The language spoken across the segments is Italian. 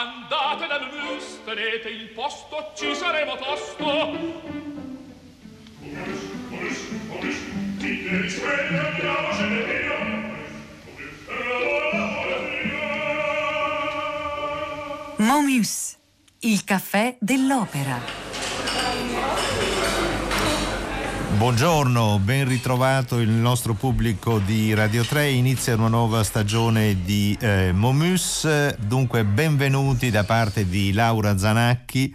Andate da MOMUS, tenete il posto, ci saremo tosto. MOMUS, dite di sveglia, andiamocene via. MOMUS, il caffè dell'opera. Buongiorno, ben ritrovato il nostro pubblico di Radio 3, inizia una nuova stagione di MOMUS, dunque benvenuti da parte di Laura Zanacchi,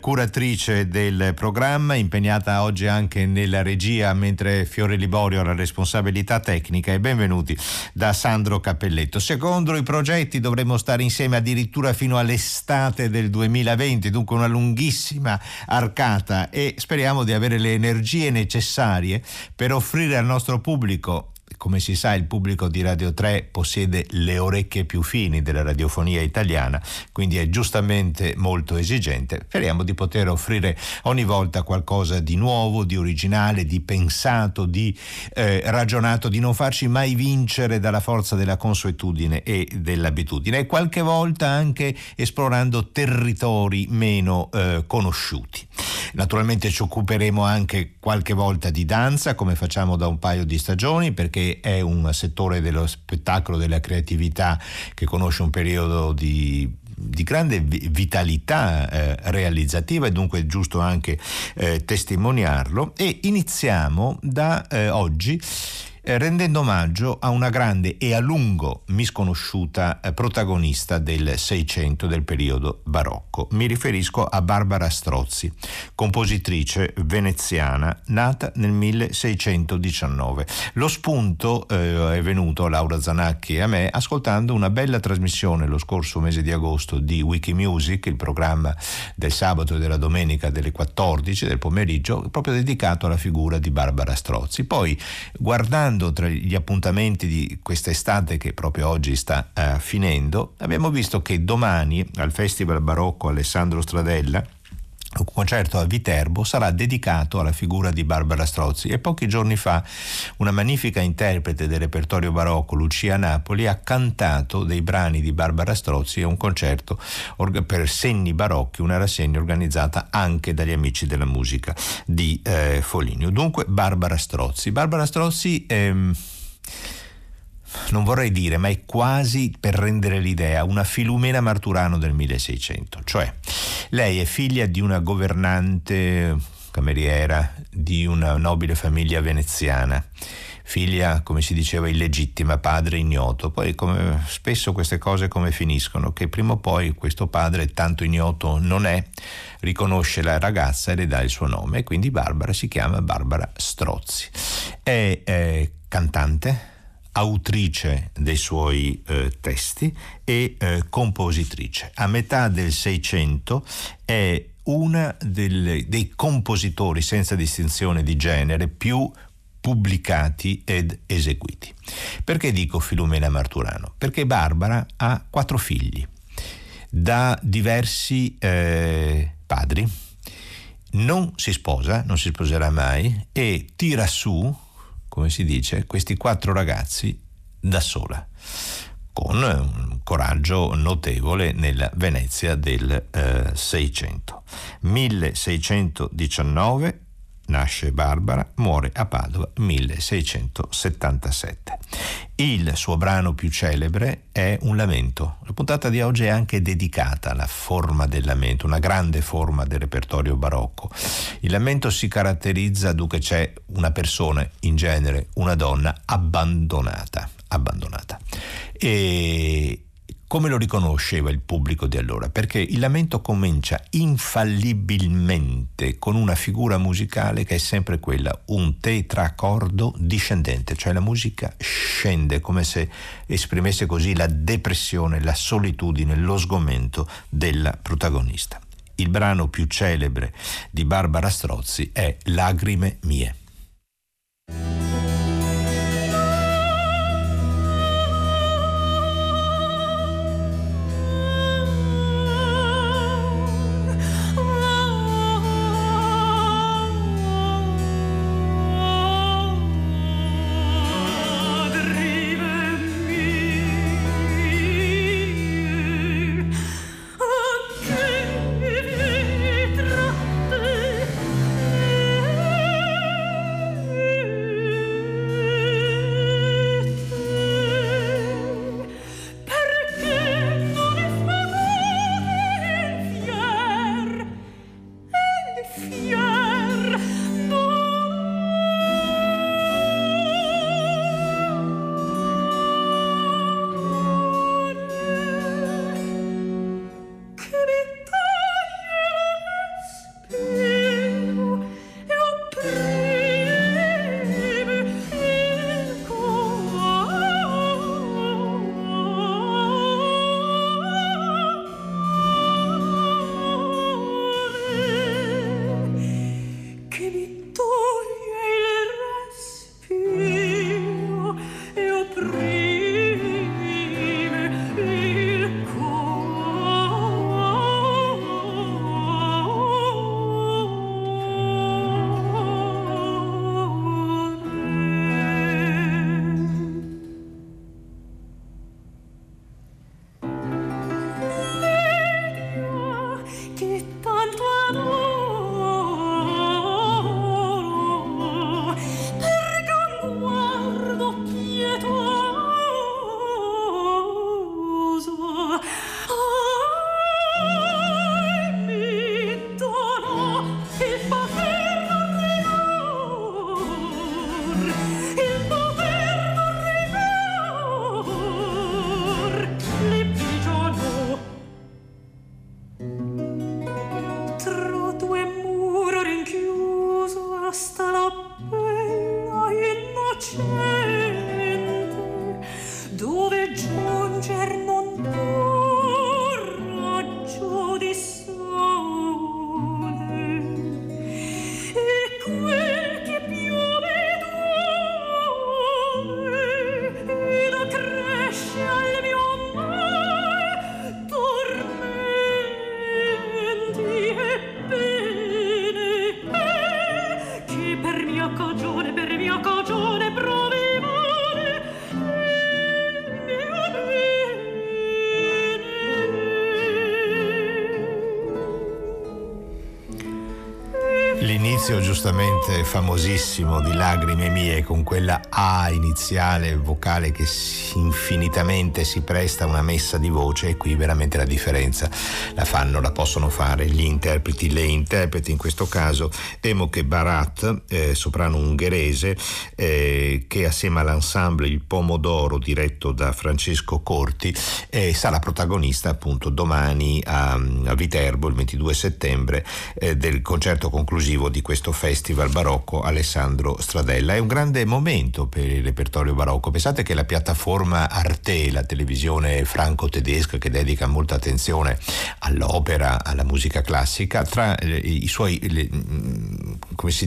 curatrice del programma, impegnata oggi anche nella regia, mentre Fiore Liborio ha la responsabilità tecnica, e benvenuti da Sandro Cappelletto. Secondo i progetti dovremo stare insieme addirittura fino all'estate del 2020, dunque una lunghissima arcata, e speriamo di avere le energie necessarie per offrire al nostro pubblico. Come si sa, il pubblico di Radio 3 possiede le orecchie più fini della radiofonia italiana, quindi è giustamente molto esigente. Speriamo di poter offrire ogni volta qualcosa di nuovo, di originale, di pensato, di ragionato, di non farci mai vincere dalla forza della consuetudine e dell'abitudine, e qualche volta anche esplorando territori meno conosciuti. Naturalmente ci occuperemo anche qualche volta di danza, come facciamo da un paio di stagioni, perché è un settore dello spettacolo, della creatività, che conosce un periodo di grande vitalità realizzativa, e dunque è giusto anche testimoniarlo. E iniziamo da oggi rendendo omaggio a una grande e a lungo misconosciuta protagonista del Seicento, del periodo barocco. Mi riferisco a Barbara Strozzi, compositrice veneziana nata nel 1619. Lo spunto è venuto a Laura Zanacchi e a me ascoltando una bella trasmissione lo scorso mese di agosto di Wikimusic, il programma del sabato e della domenica delle 14 del pomeriggio, proprio dedicato alla figura di Barbara Strozzi. Poi, guardando tra gli appuntamenti di quest'estate, che proprio oggi sta finendo, abbiamo visto che domani al Festival Barocco Alessandro Stradella un concerto a Viterbo sarà dedicato alla figura di Barbara Strozzi, e pochi giorni fa una magnifica interprete del repertorio barocco, Lucia Napoli, ha cantato dei brani di Barbara Strozzi a un concerto per Segni Barocchi, una rassegna organizzata anche dagli Amici della Musica di Foligno. Dunque Barbara Strozzi non vorrei dire, ma è quasi, per rendere l'idea, una Filumena Marturano del 1600, cioè lei è figlia di una governante cameriera di una nobile famiglia veneziana, figlia, come si diceva, illegittima, padre ignoto. Poi, come spesso queste cose come finiscono, che prima o poi questo padre, tanto ignoto non è, riconosce la ragazza e le dà il suo nome, e quindi Barbara si chiama Barbara Strozzi. È cantante, autrice dei suoi testi e compositrice. A metà del Seicento è una dei compositori senza distinzione di genere più pubblicati ed eseguiti. Perché dico Filumena Marturano? Perché Barbara ha 4 figli da diversi padri, non si sposerà mai, e tira su, come si dice, questi 4 ragazzi da sola, con un coraggio notevole nella Venezia del Seicento. 1619 nasce Barbara, muore a Padova 1677. Il suo brano più celebre è un lamento. La puntata di oggi è anche dedicata alla forma del lamento, una grande forma del repertorio barocco. Il lamento si caratterizza, dunque c'è una persona, in genere una donna, abbandonata. E come lo riconosceva il pubblico di allora? Perché il lamento comincia infallibilmente con una figura musicale che è sempre quella, un tetraccordo discendente, cioè la musica scende, come se esprimesse così la depressione, la solitudine, lo sgomento della protagonista. Il brano più celebre di Barbara Strozzi è Lagrime mie. L'inizio giustamente famosissimo di Lagrime mie, con quella A iniziale vocale che infinitamente si presta a una messa di voce, e qui veramente la differenza la possono fare gli interpreti, le interpreti, in questo caso Emőke Baráth, soprano ungherese, che assieme all'ensemble Il Pomo d'Oro diretto da Francesco Corti sarà protagonista appunto domani a Viterbo, il 22 settembre, del concerto conclusivo di questo Festival Barocco Alessandro Stradella. È un grande momento per il repertorio barocco. Pensate che la piattaforma Arte, la televisione franco-tedesca che dedica molta attenzione all'opera, alla musica classica, tra i suoi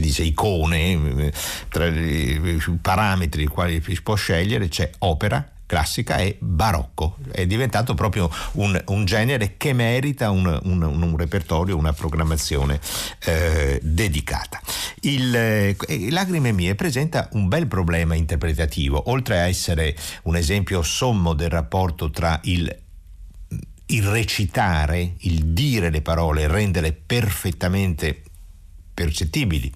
icone, tra i parametri i quali si può scegliere, c'è opera classica e barocco. È diventato proprio un genere che merita un repertorio, una programmazione dedicata. Lagrime mie presenta un bel problema interpretativo, oltre a essere un esempio sommo del rapporto tra il recitare, il dire le parole, rendere perfettamente percettibili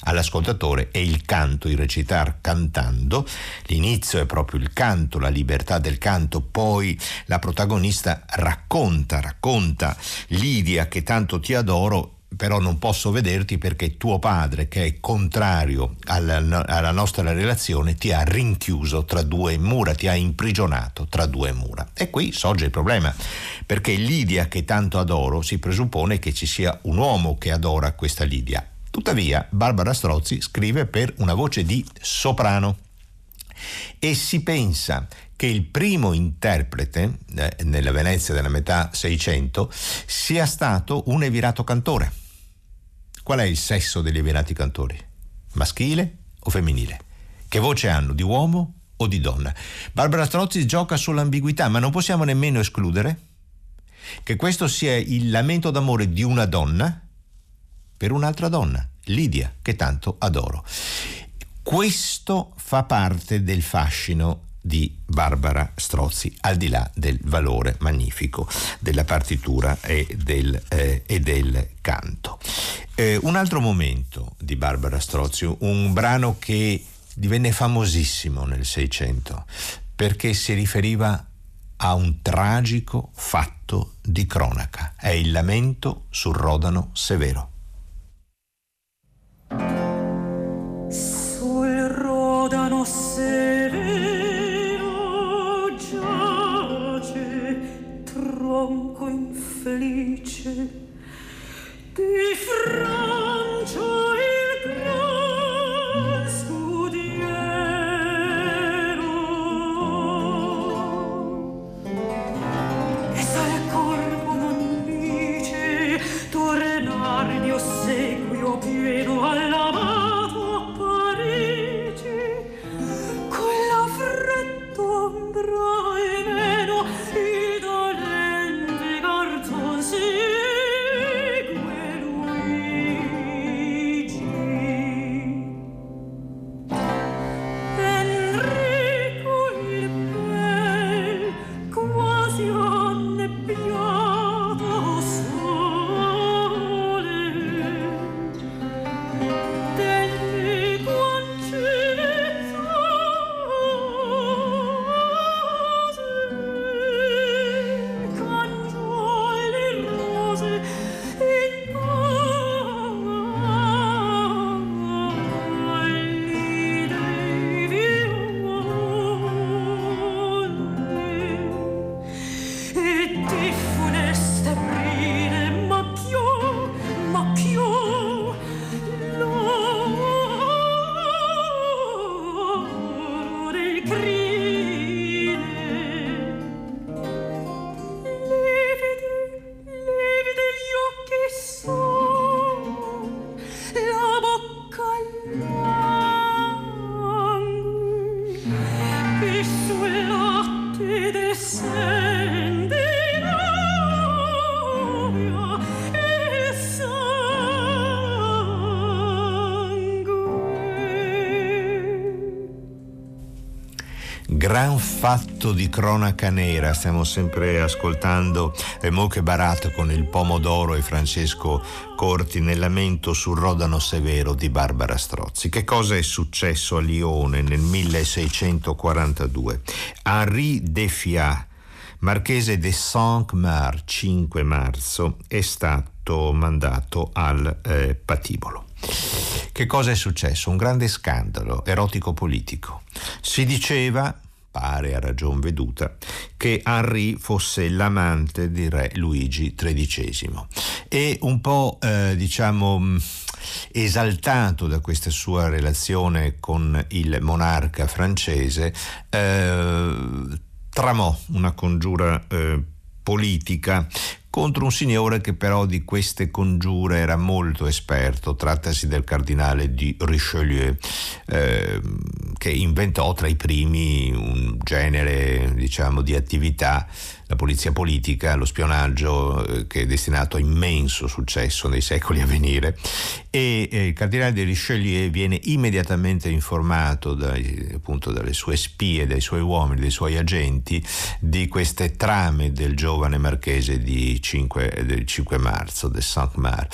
all'ascoltatore, e il canto, il recitar cantando. L'inizio è proprio il canto, la libertà del canto, poi la protagonista racconta Lidia, che tanto ti adoro, però non posso vederti perché tuo padre, che è contrario alla nostra relazione, ti ha rinchiuso tra due mura, ti ha imprigionato tra due mura. E qui sorge il problema, perché Lidia che tanto adoro, si presuppone che ci sia un uomo che adora questa Lidia. Tuttavia, Barbara Strozzi scrive per una voce di soprano e si pensa che il primo interprete, nella Venezia della metà Seicento, sia stato un evirato cantore. Qual è il sesso degli evirati cantori? Maschile o femminile? Che voce hanno, di uomo o di donna? Barbara Strozzi gioca sull'ambiguità, ma non possiamo nemmeno escludere che questo sia il lamento d'amore di una donna per un'altra donna, Lidia, che tanto adoro. Questo fa parte del fascino di Barbara Strozzi, al di là del valore magnifico della partitura e del canto. Un altro momento di Barbara Strozzi, un brano che divenne famosissimo nel Seicento, perché si riferiva a un tragico fatto di cronaca. È il lamento sul Rodano Severo. Sul Rodano severo giace tronco infelice di Francia il gran scudiero, e sale corpo non dice tornare di ossequio pieno alla mano. Dolente Garzon segue lui gran fatto di cronaca nera. Stiamo sempre ascoltando Emőke Baráth con Il Pomo d'Oro e Francesco Corti nel lamento sul Rodano Severo di Barbara Strozzi. Che cosa è successo a Lione nel 1642? Henri de Fia, marchese de Cinq-Mars, 5 marzo, è stato mandato al patibolo. Che cosa è successo? Un grande scandalo erotico-politico. Si diceva, pare a ragion veduta, che Henri fosse l'amante di re Luigi XIII e un po' esaltato da questa sua relazione con il monarca francese, tramò una congiura politica contro un signore che però di queste congiure era molto esperto. Trattasi del cardinale di Richelieu, che inventò tra i primi un genere, di attività, la polizia politica, lo spionaggio, che è destinato a immenso successo nei secoli a venire. E il cardinale di Richelieu viene immediatamente informato dalle sue spie, dai suoi uomini, dai suoi agenti, di queste trame del giovane marchese del 5 marzo, del Cinq-Mars,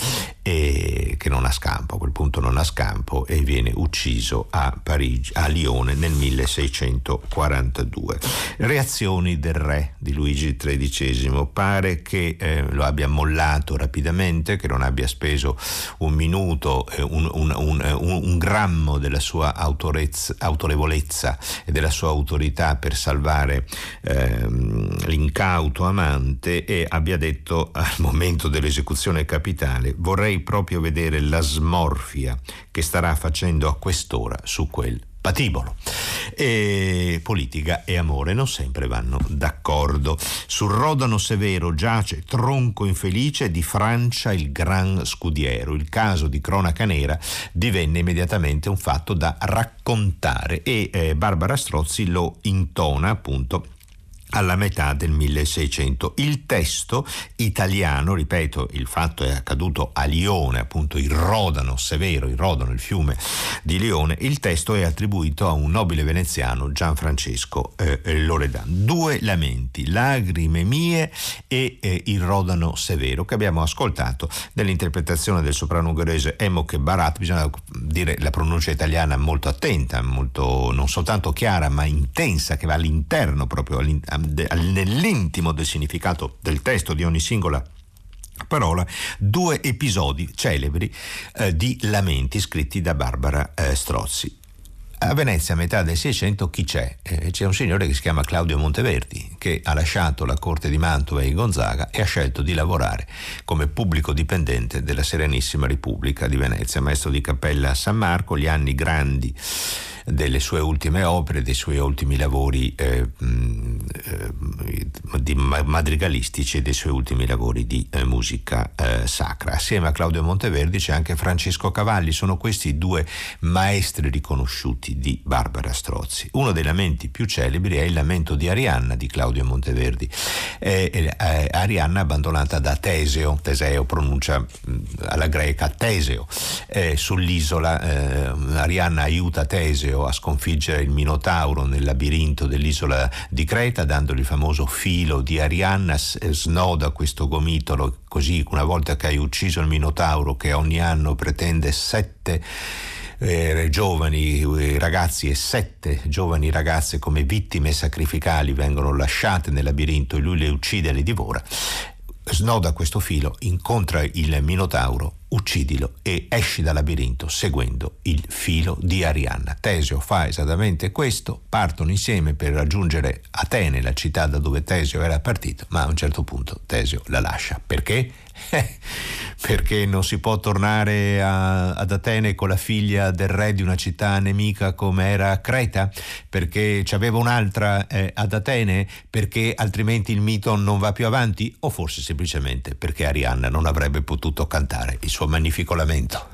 che non ha scampo, a quel punto non ha scampo, e viene ucciso a Lione nel 1642. Reazioni del re di Luigi XIII. Pare che lo abbia mollato rapidamente, che non abbia speso un minuto, un grammo della sua autorevolezza e della sua autorità per salvare l'incauto amante, e abbia detto al momento dell'esecuzione capitale: vorrei proprio vedere la smorfia che starà facendo a quest'ora su quel patibolo. E politica e amore non sempre vanno d'accordo. Sul Rodano Severo giace tronco infelice di Francia il gran scudiero. Il caso di cronaca nera divenne immediatamente un fatto da raccontare e Barbara Strozzi lo intona appunto alla metà del 1600. Il testo italiano, ripeto, il fatto è accaduto a Lione, appunto il Rodano Severo, il Rodano, il fiume di Lione. Il testo è attribuito a un nobile veneziano, Gianfrancesco Loredan. Due lamenti, Lagrime mie e il Rodano Severo, che abbiamo ascoltato nell'interpretazione del soprano ungherese Emőke Baráth. Bisogna dire la pronuncia italiana molto attenta, molto non soltanto chiara ma intensa, che va all'interno, proprio nell'intimo del significato del testo, di ogni singola parola. Due episodi celebri di lamenti scritti da Barbara Strozzi. A Venezia a metà del 600 chi c'è? C'è un signore che si chiama Claudio Monteverdi, che ha lasciato la corte di Mantova e Gonzaga e ha scelto di lavorare come pubblico dipendente della Serenissima Repubblica di Venezia, maestro di cappella a San Marco. Gli anni grandi delle sue ultime opere, dei suoi ultimi lavori di madrigalistici e dei suoi ultimi lavori di musica sacra. Assieme a Claudio Monteverdi c'è anche Francesco Cavalli. Sono questi due maestri riconosciuti di Barbara Strozzi. Uno dei lamenti più celebri è il lamento di Arianna di Claudio Monteverdi. Arianna abbandonata da Teseo, pronuncia alla greca Teseo, sull'isola. Arianna aiuta Teseo a sconfiggere il Minotauro nel labirinto dell'isola di Creta, dandogli il famoso filo di Arianna. Snoda questo gomitolo, così una volta che hai ucciso il Minotauro, che ogni anno pretende 7 giovani ragazzi e 7 giovani ragazze come vittime sacrificali, vengono lasciate nel labirinto e lui le uccide e le divora. Snoda questo filo, incontra il Minotauro, uccidilo e esci dal labirinto seguendo il filo di Arianna. Teseo fa esattamente questo, partono insieme per raggiungere Atene, la città da dove Teseo era partito, ma a un certo punto Teseo la lascia. Perché? Perché non si può tornare ad Atene con la figlia del re di una città nemica come era Creta? Perché c'aveva un'altra ad Atene? Perché altrimenti il mito non va più avanti? O forse semplicemente perché Arianna non avrebbe potuto cantare il suo magnifico lamento.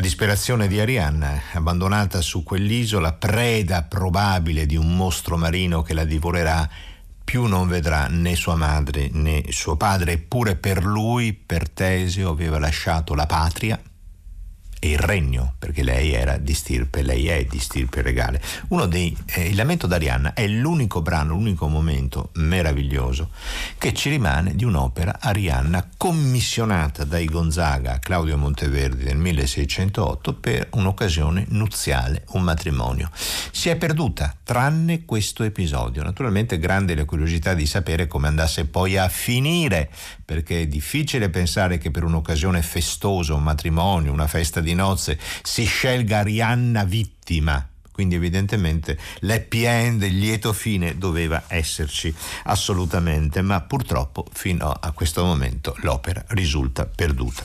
La disperazione di Arianna, abbandonata su quell'isola, preda probabile di un mostro marino che la divorerà, più non vedrà né sua madre né suo padre, eppure per lui, per Teseo, aveva lasciato la patria e il regno, perché lei era di stirpe, lei è di stirpe regale. Il lamento d'Arianna è l'unico brano, l'unico momento meraviglioso che ci rimane di un'opera Arianna commissionata dai Gonzaga a Claudio Monteverdi nel 1608 per un'occasione nuziale, un matrimonio. Si è perduta tranne questo episodio. Naturalmente grande la curiosità di sapere come andasse poi a finire, perché è difficile pensare che per un'occasione festosa, un matrimonio, una festa di nozze, si scelga Arianna vittima. Quindi evidentemente l'happy end, il lieto fine doveva esserci assolutamente, ma purtroppo fino a questo momento l'opera risulta perduta.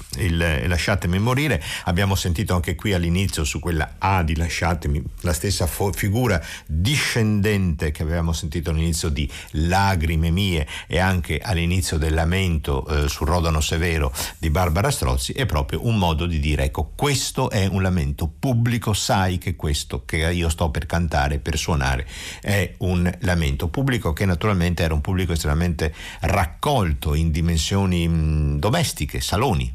Lasciatemi morire, abbiamo sentito anche qui all'inizio su quella A di Lasciatemi, la stessa figura discendente che avevamo sentito all'inizio di Lagrime mie e anche all'inizio del Lamento su Rodano Severo di Barbara Strozzi, è proprio un modo di dire, ecco, questo è un lamento pubblico, sai che questo che io sto per cantare, per suonare, è un lamento pubblico che naturalmente era un pubblico estremamente raccolto in dimensioni domestiche, saloni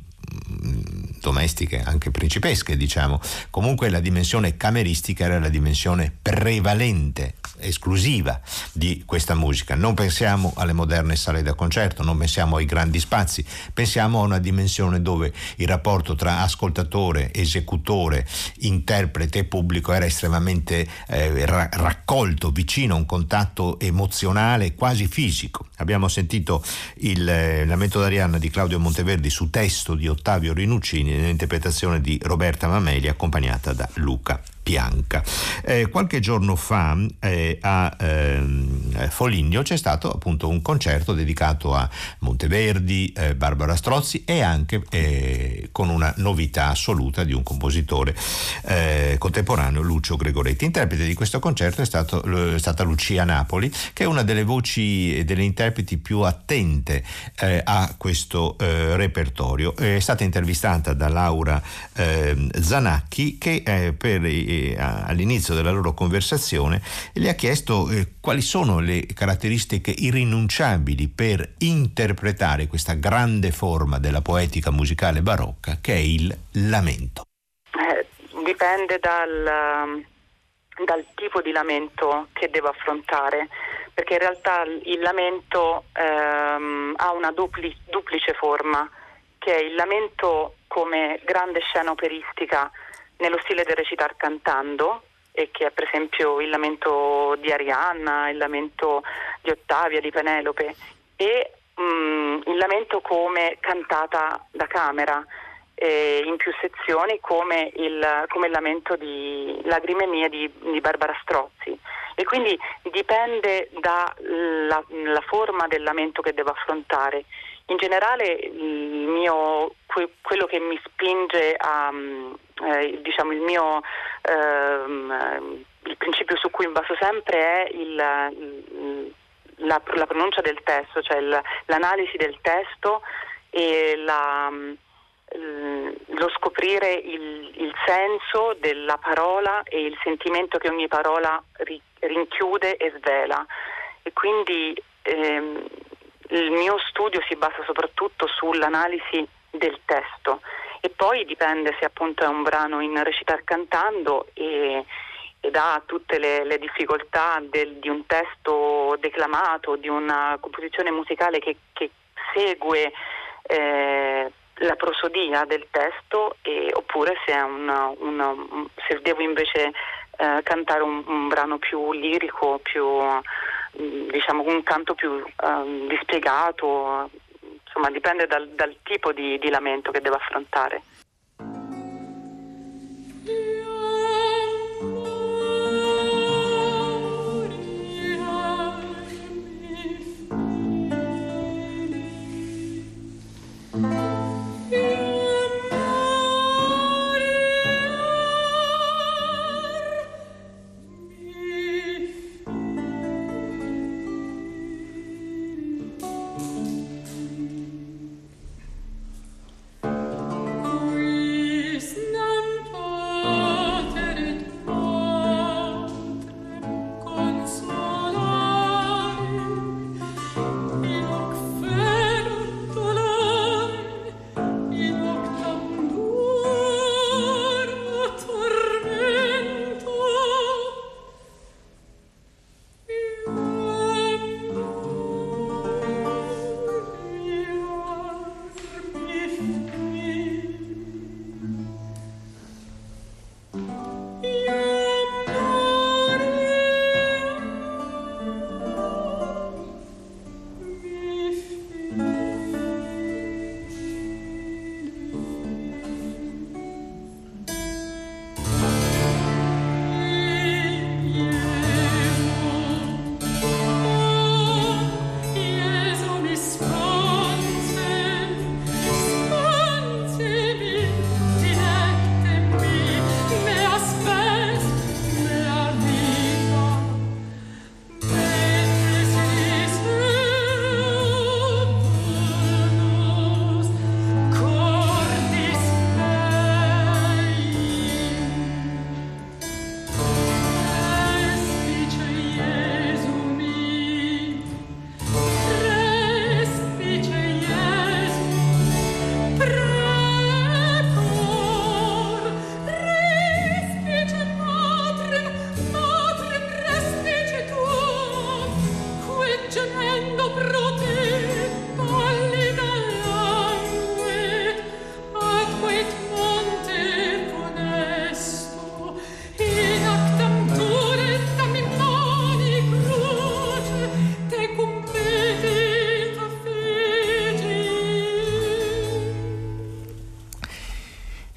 domestiche, anche principesche, diciamo. Comunque la dimensione cameristica era la dimensione prevalente, esclusiva di questa musica. Non pensiamo alle moderne sale da concerto, non pensiamo ai grandi spazi, pensiamo a una dimensione dove il rapporto tra ascoltatore, esecutore, interprete e pubblico era estremamente raccolto, vicino, un contatto emozionale quasi fisico. Abbiamo sentito il Lamento d'Arianna di Claudio Monteverdi su testo di Ottavio Rinuccini nell'interpretazione di Roberta Mameli accompagnata da Luca Bianca. Qualche giorno fa a Foligno c'è stato appunto un concerto dedicato a Monteverdi, Barbara Strozzi e anche con una novità assoluta di un compositore contemporaneo, Lucio Gregoretti. Interprete di questo concerto è stata Lucia Napoli, che è una delle voci e delle interpreti più attente a questo repertorio. È stata intervistata da Laura Zanacchi che all'inizio della loro conversazione le ha chiesto quali sono le caratteristiche irrinunciabili per interpretare questa grande forma della poetica musicale barocca che è il lamento. Dipende dal tipo di lamento che devo affrontare, perché in realtà il lamento ha una duplice forma, che è il lamento come grande scena operistica nello stile del recitar cantando, e che è per esempio il lamento di Arianna, il lamento di Ottavia, di Penelope, e il lamento come cantata da camera, in più sezioni, come il lamento di Lagrime mie di Barbara Strozzi. E quindi dipende dalla forma del lamento che devo affrontare. In generale quello che mi spinge a diciamo il principio su cui mi baso sempre è la pronuncia del testo, cioè l'analisi del testo e lo scoprire il senso della parola e il sentimento che ogni parola rinchiude e svela. E quindi il mio studio si basa soprattutto sull'analisi del testo, e poi dipende se appunto è un brano in recitar cantando ed ha tutte le difficoltà di un testo declamato, di una composizione musicale che segue la prosodia del testo, oppure se è se devo invece cantare un brano più lirico, più diciamo un canto più dispiegato, insomma dipende dal tipo di lamento che devo affrontare.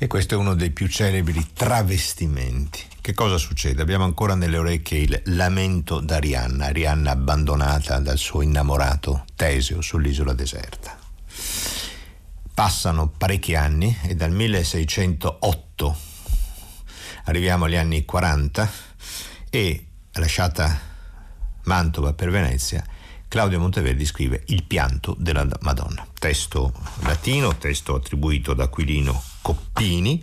e questo è uno dei più celebri travestimenti. Che cosa succede? Abbiamo ancora nelle orecchie il lamento d'Arianna, Arianna abbandonata dal suo innamorato Teseo sull'isola deserta. Passano parecchi anni e dal 1608 arriviamo agli anni 40 e, lasciata Mantova per Venezia, Claudio Monteverdi scrive Il pianto della Madonna, testo latino, testo attribuito ad Aquilino Coppini,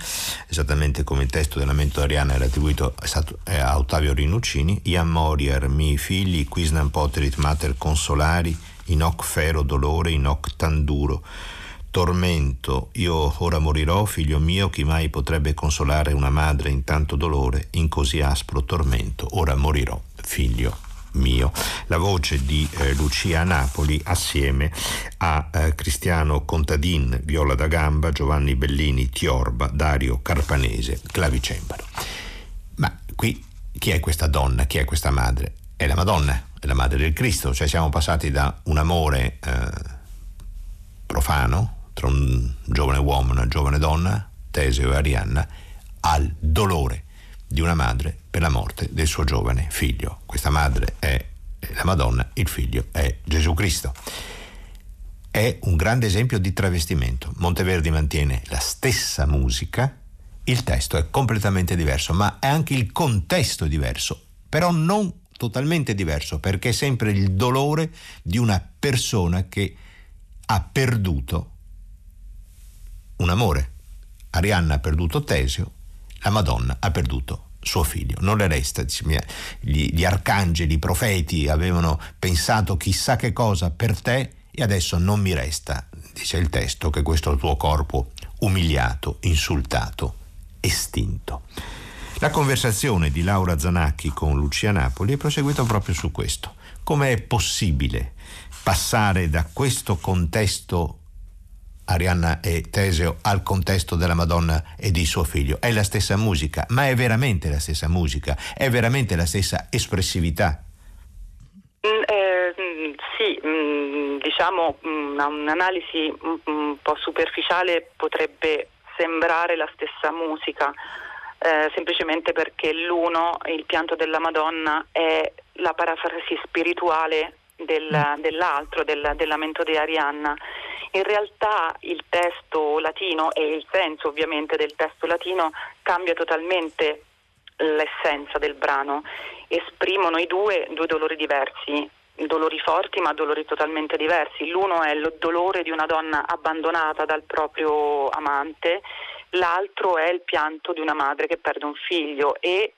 esattamente come il testo del lamento d'Arianna era attribuito a Ottavio Rinuccini. Iam moriar miei figli, quis nam poterit mater consolari, in hoc fero dolore, in hoc tanduro tormento, io ora morirò, figlio mio, chi mai potrebbe consolare una madre in tanto dolore, in così aspro tormento, ora morirò, figlio mio. La voce di Lucia Napoli assieme a Cristiano Contadin, viola da gamba, Giovanni Bellini, tiorba, Dario Carpanese, clavicembalo. Ma qui chi è questa donna? Chi è questa madre? È la Madonna, è la madre del Cristo, cioè siamo passati da un amore profano tra un giovane uomo e una giovane donna, Teseo e Arianna, al dolore di una madre per la morte del suo giovane figlio. Questa madre è la Madonna, il figlio è Gesù Cristo. È un grande esempio di travestimento. Monteverdi mantiene la stessa musica, il testo è completamente diverso, ma è anche il contesto diverso, però non totalmente diverso, perché è sempre il dolore di una persona che ha perduto un amore. Arianna ha perduto Teseo, la Madonna ha perduto suo figlio, non le resta. Gli arcangeli, i profeti avevano pensato chissà che cosa per te e adesso non mi resta, dice il testo, che questo tuo corpo umiliato, insultato, estinto. La conversazione di Laura Zanacchi con Lucia Napoli è proseguita proprio su questo. Come è possibile passare da questo contesto Arianna e Teseo al contesto della Madonna e di suo figlio? È la stessa musica, ma è veramente la stessa musica, è veramente la stessa espressività? Sì, diciamo un'analisi un po' superficiale potrebbe sembrare la stessa musica, semplicemente perché l'uno, il pianto della Madonna, è la parafrasi spirituale dell'altro, del lamento di Arianna. In realtà il testo latino e il senso ovviamente del testo latino cambia totalmente l'essenza del brano, esprimono i due dolori diversi, dolori forti ma dolori totalmente diversi. L'uno è il dolore di una donna abbandonata dal proprio amante, l'altro è il pianto di una madre che perde un figlio e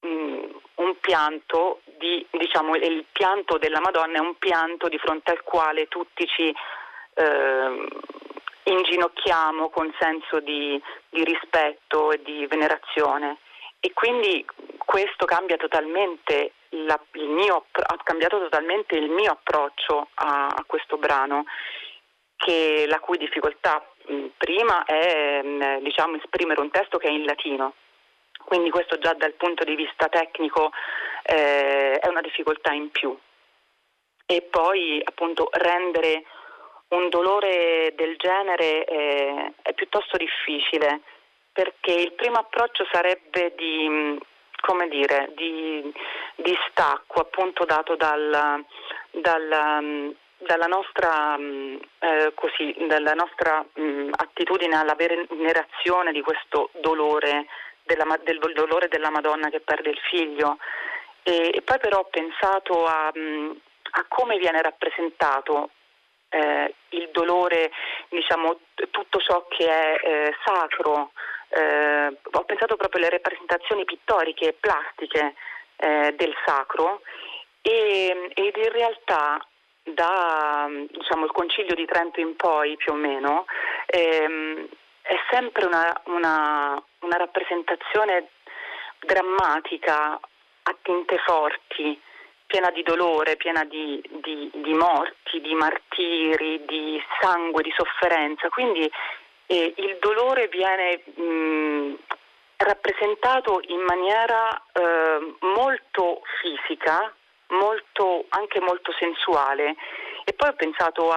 un pianto di, diciamo, il pianto della Madonna è un pianto di fronte al quale tutti ci inginocchiamo con senso di rispetto e di venerazione, e quindi questo cambia totalmente ha cambiato totalmente il mio approccio a questo brano, che la cui difficoltà prima è diciamo esprimere un testo che è in latino, quindi questo già dal punto di vista tecnico è una difficoltà in più, e poi appunto rendere un dolore del genere è piuttosto difficile, perché il primo approccio sarebbe di stacco, appunto dato dalla nostra attitudine alla venerazione di questo dolore, del dolore della Madonna che perde il figlio. E poi però ho pensato a come viene rappresentato il dolore, diciamo tutto ciò che è sacro, ho pensato proprio alle rappresentazioni pittoriche e plastiche del sacro, ed in realtà da diciamo il Concilio di Trento in poi più o meno è sempre una rappresentazione drammatica a tinte forti, piena di dolore, piena di morti, di martiri, di sangue, di sofferenza. Quindi il dolore viene rappresentato in maniera molto fisica, molto, anche molto sensuale. E poi ho pensato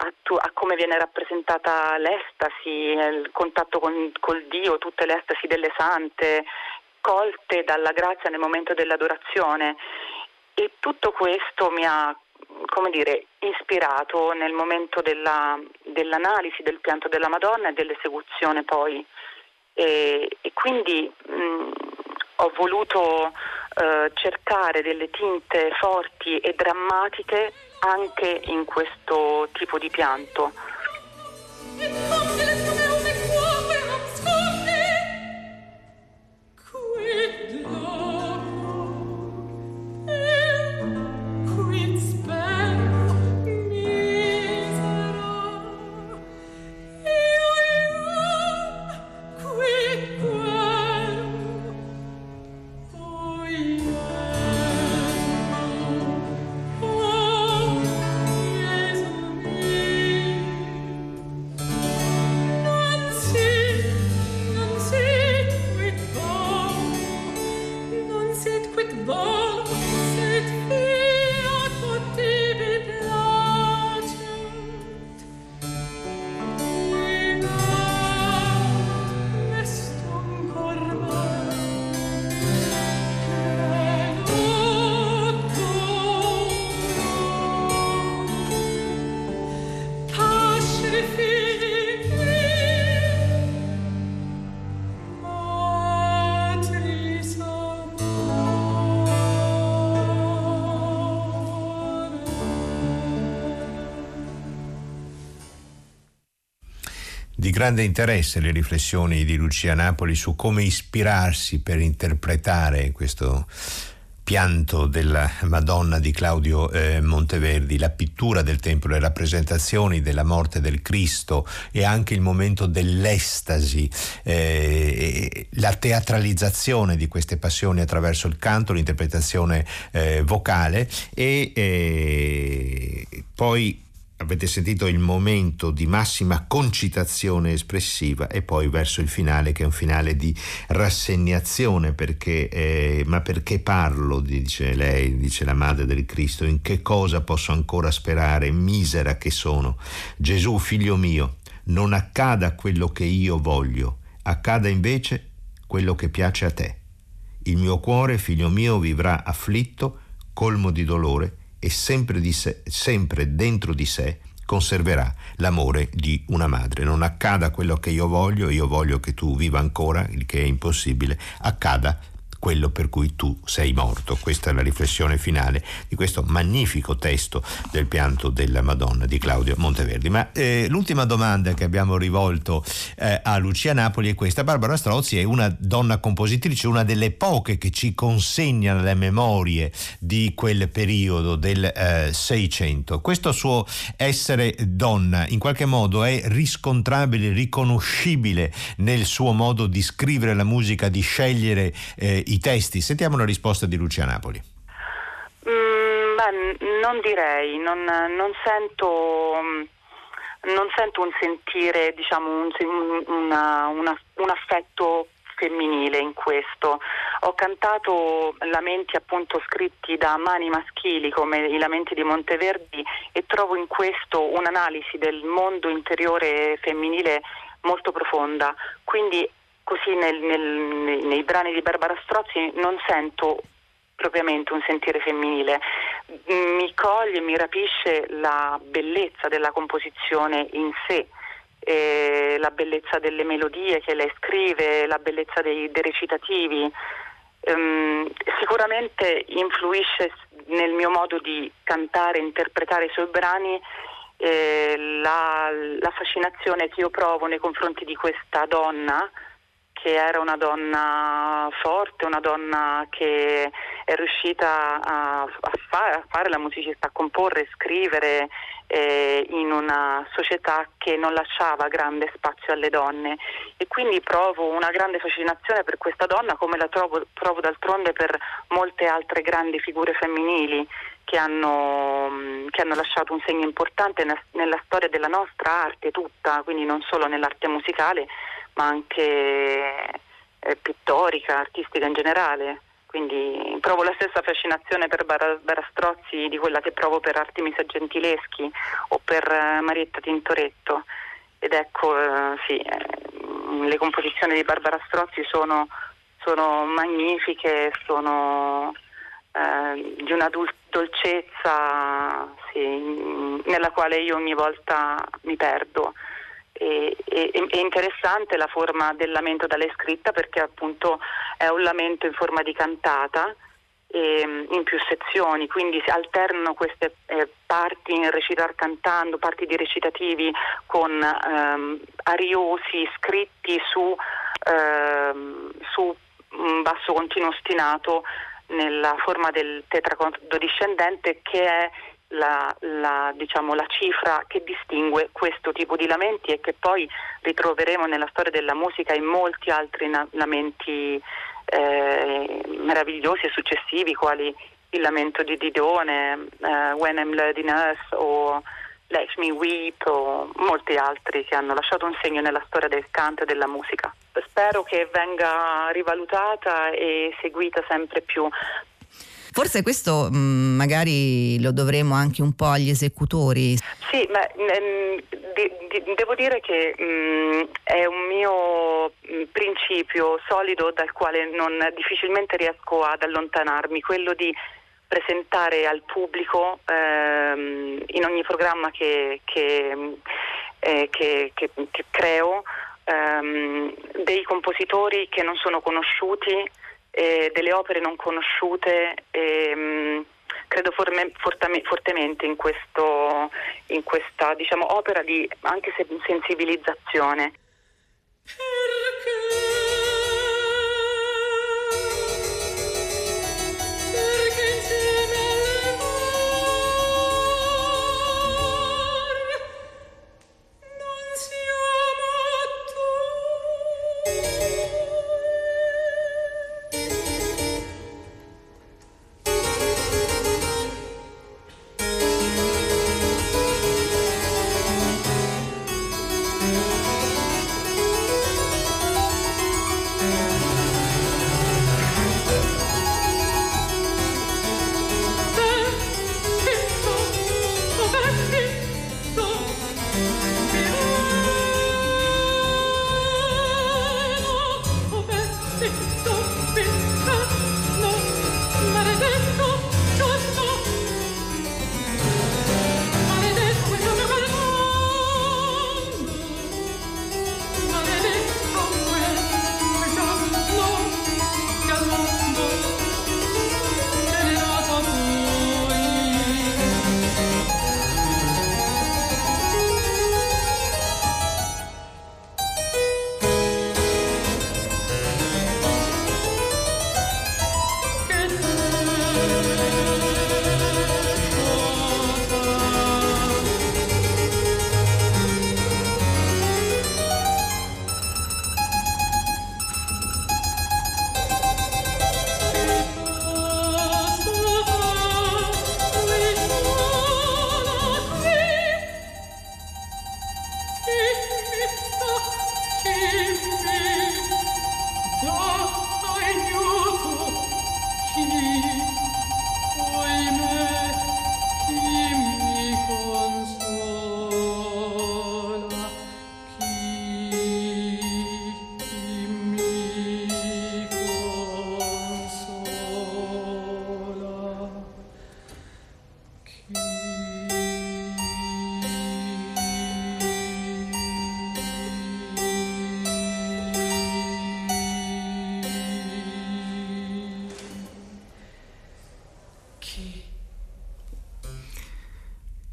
a come viene rappresentata l'estasi, il contatto col Dio, tutte le estasi delle sante colte dalla grazia nel momento dell'adorazione, e tutto questo mi ha, come dire, ispirato nel momento dell'analisi del pianto della Madonna e dell'esecuzione poi, e quindi ho voluto cercare delle tinte forti e drammatiche anche in questo tipo di pianto. Di grande interesse le riflessioni di Lucia Napoli su come ispirarsi per interpretare questo pianto della Madonna di Claudio Monteverdi, la pittura del tempio, le rappresentazioni della morte del Cristo e anche il momento dell'estasi, la teatralizzazione di queste passioni attraverso il canto, l'interpretazione vocale e poi avete sentito il momento di massima concitazione espressiva e poi verso il finale, che è un finale di rassegnazione, perché ma perché parlo, dice lei, dice la madre del Cristo, in che cosa posso ancora sperare, misera che sono. Gesù, figlio mio, non accada quello che io voglio, accada invece quello che piace a te. Il mio cuore, figlio mio, vivrà afflitto, colmo di dolore, e sempre dentro di sé conserverà l'amore di una madre. Non accada quello che io voglio che tu viva ancora, il che è impossibile, accada quello per cui tu sei morto. Questa è la riflessione finale di questo magnifico testo del pianto della Madonna di Claudio Monteverdi. Ma l'ultima domanda che abbiamo rivolto a Lucia Napoli è questa. Barbara Strozzi è una donna compositrice, una delle poche che ci consegna le memorie di quel periodo del Seicento. Questo suo essere donna in qualche modo è riscontrabile, riconoscibile nel suo modo di scrivere la musica, di scegliere i testi. Sentiamo la risposta di Lucia Napoli. Non direi, non sento un sentire, diciamo, un affetto femminile in questo. Ho cantato lamenti appunto scritti da mani maschili come i lamenti di Monteverdi e trovo in questo un'analisi del mondo interiore femminile molto profonda, quindi così nei brani di Barbara Strozzi non sento propriamente un sentire femminile. Mi coglie, mi rapisce la bellezza della composizione in sé, la bellezza delle melodie che lei scrive, la bellezza dei recitativi. Sicuramente influisce nel mio modo di cantare e interpretare i suoi brani la fascinazione che io provo nei confronti di questa donna, che era una donna forte, una donna che è riuscita a fare la musicista, a comporre e scrivere in una società che non lasciava grande spazio alle donne, e quindi provo una grande fascinazione per questa donna, come la trovo d'altronde per molte altre grandi figure femminili che hanno lasciato un segno importante nella storia della nostra arte tutta, quindi non solo nell'arte musicale ma anche pittorica, artistica in generale. Quindi provo la stessa fascinazione per Barbara Strozzi di quella che provo per Artemisa Gentileschi o per Marietta Tintoretto. Ed ecco, sì, le composizioni di Barbara Strozzi sono magnifiche, sono di una dolcezza, sì, nella quale io ogni volta mi perdo. È interessante la forma del lamento da lei scritta, perché appunto è un lamento in forma di cantata in più sezioni, quindi si alternano queste parti in recitar cantando, parti di recitativi con ariosi scritti su un basso continuo ostinato nella forma del tetracondo discendente, che è diciamo, la cifra che distingue questo tipo di lamenti e che poi ritroveremo nella storia della musica in molti altri lamenti meravigliosi e successivi, quali il lamento di Didone, When I'm Laid in Earth o Let Me Weep o molti altri che hanno lasciato un segno nella storia del canto e della musica. Spero che venga rivalutata e seguita sempre più. Forse questo magari lo dovremo anche un po' agli esecutori. Sì, ma devo dire che è un mio principio solido dal quale difficilmente riesco ad allontanarmi, quello di presentare al pubblico in ogni programma che creo dei compositori che non sono conosciuti, delle opere non conosciute, credo fortemente in questa diciamo opera di anche sensibilizzazione.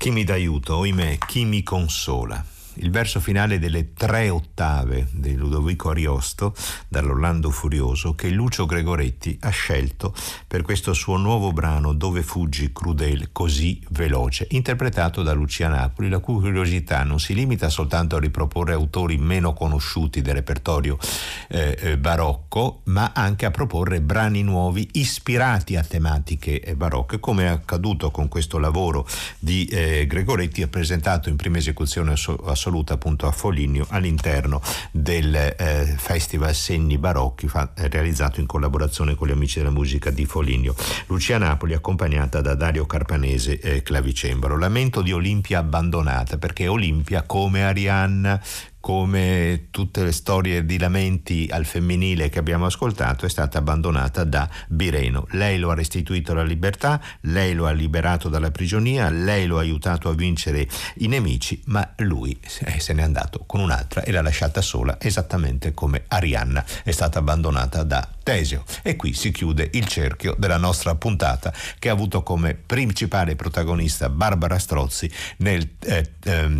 Chi mi dà aiuto, oimè, chi mi consola. Il verso finale delle 3 ottave di Ludovico Ariosto, dall'Orlando Furioso, che Lucio Gregoretti ha scelto per questo suo nuovo brano Dove fuggi, crudel, così veloce, interpretato da Lucia Napoli, la cui curiosità non si limita soltanto a riproporre autori meno conosciuti del repertorio barocco, ma anche a proporre brani nuovi ispirati a tematiche barocche, come è accaduto con questo lavoro di Gregoretti, presentato in prima esecuzione a assoluta appunto a Foligno all'interno del Festival Segni Barocchi realizzato in collaborazione con gli Amici della Musica di Foligno. Lucia Napoli accompagnata da Dario Carpanese clavicembalo. Lamento di Olimpia abbandonata, perché Olimpia, come Arianna, come tutte le storie di lamenti al femminile che abbiamo ascoltato, è stata abbandonata da Bireno. Lei lo ha restituito alla libertà, lei lo ha liberato dalla prigionia, lei lo ha aiutato a vincere i nemici, ma lui se n'è andato con un'altra e l'ha lasciata sola, esattamente come Arianna è stata abbandonata da Teseo. E qui si chiude il cerchio della nostra puntata, che ha avuto come principale protagonista Barbara Strozzi nel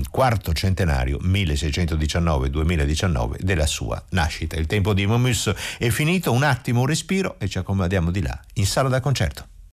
quarto centenario 1619-2019 della sua nascita. Il tempo di MOMUS è finito, un attimo, un respiro e ci accomodiamo di là in sala da concerto.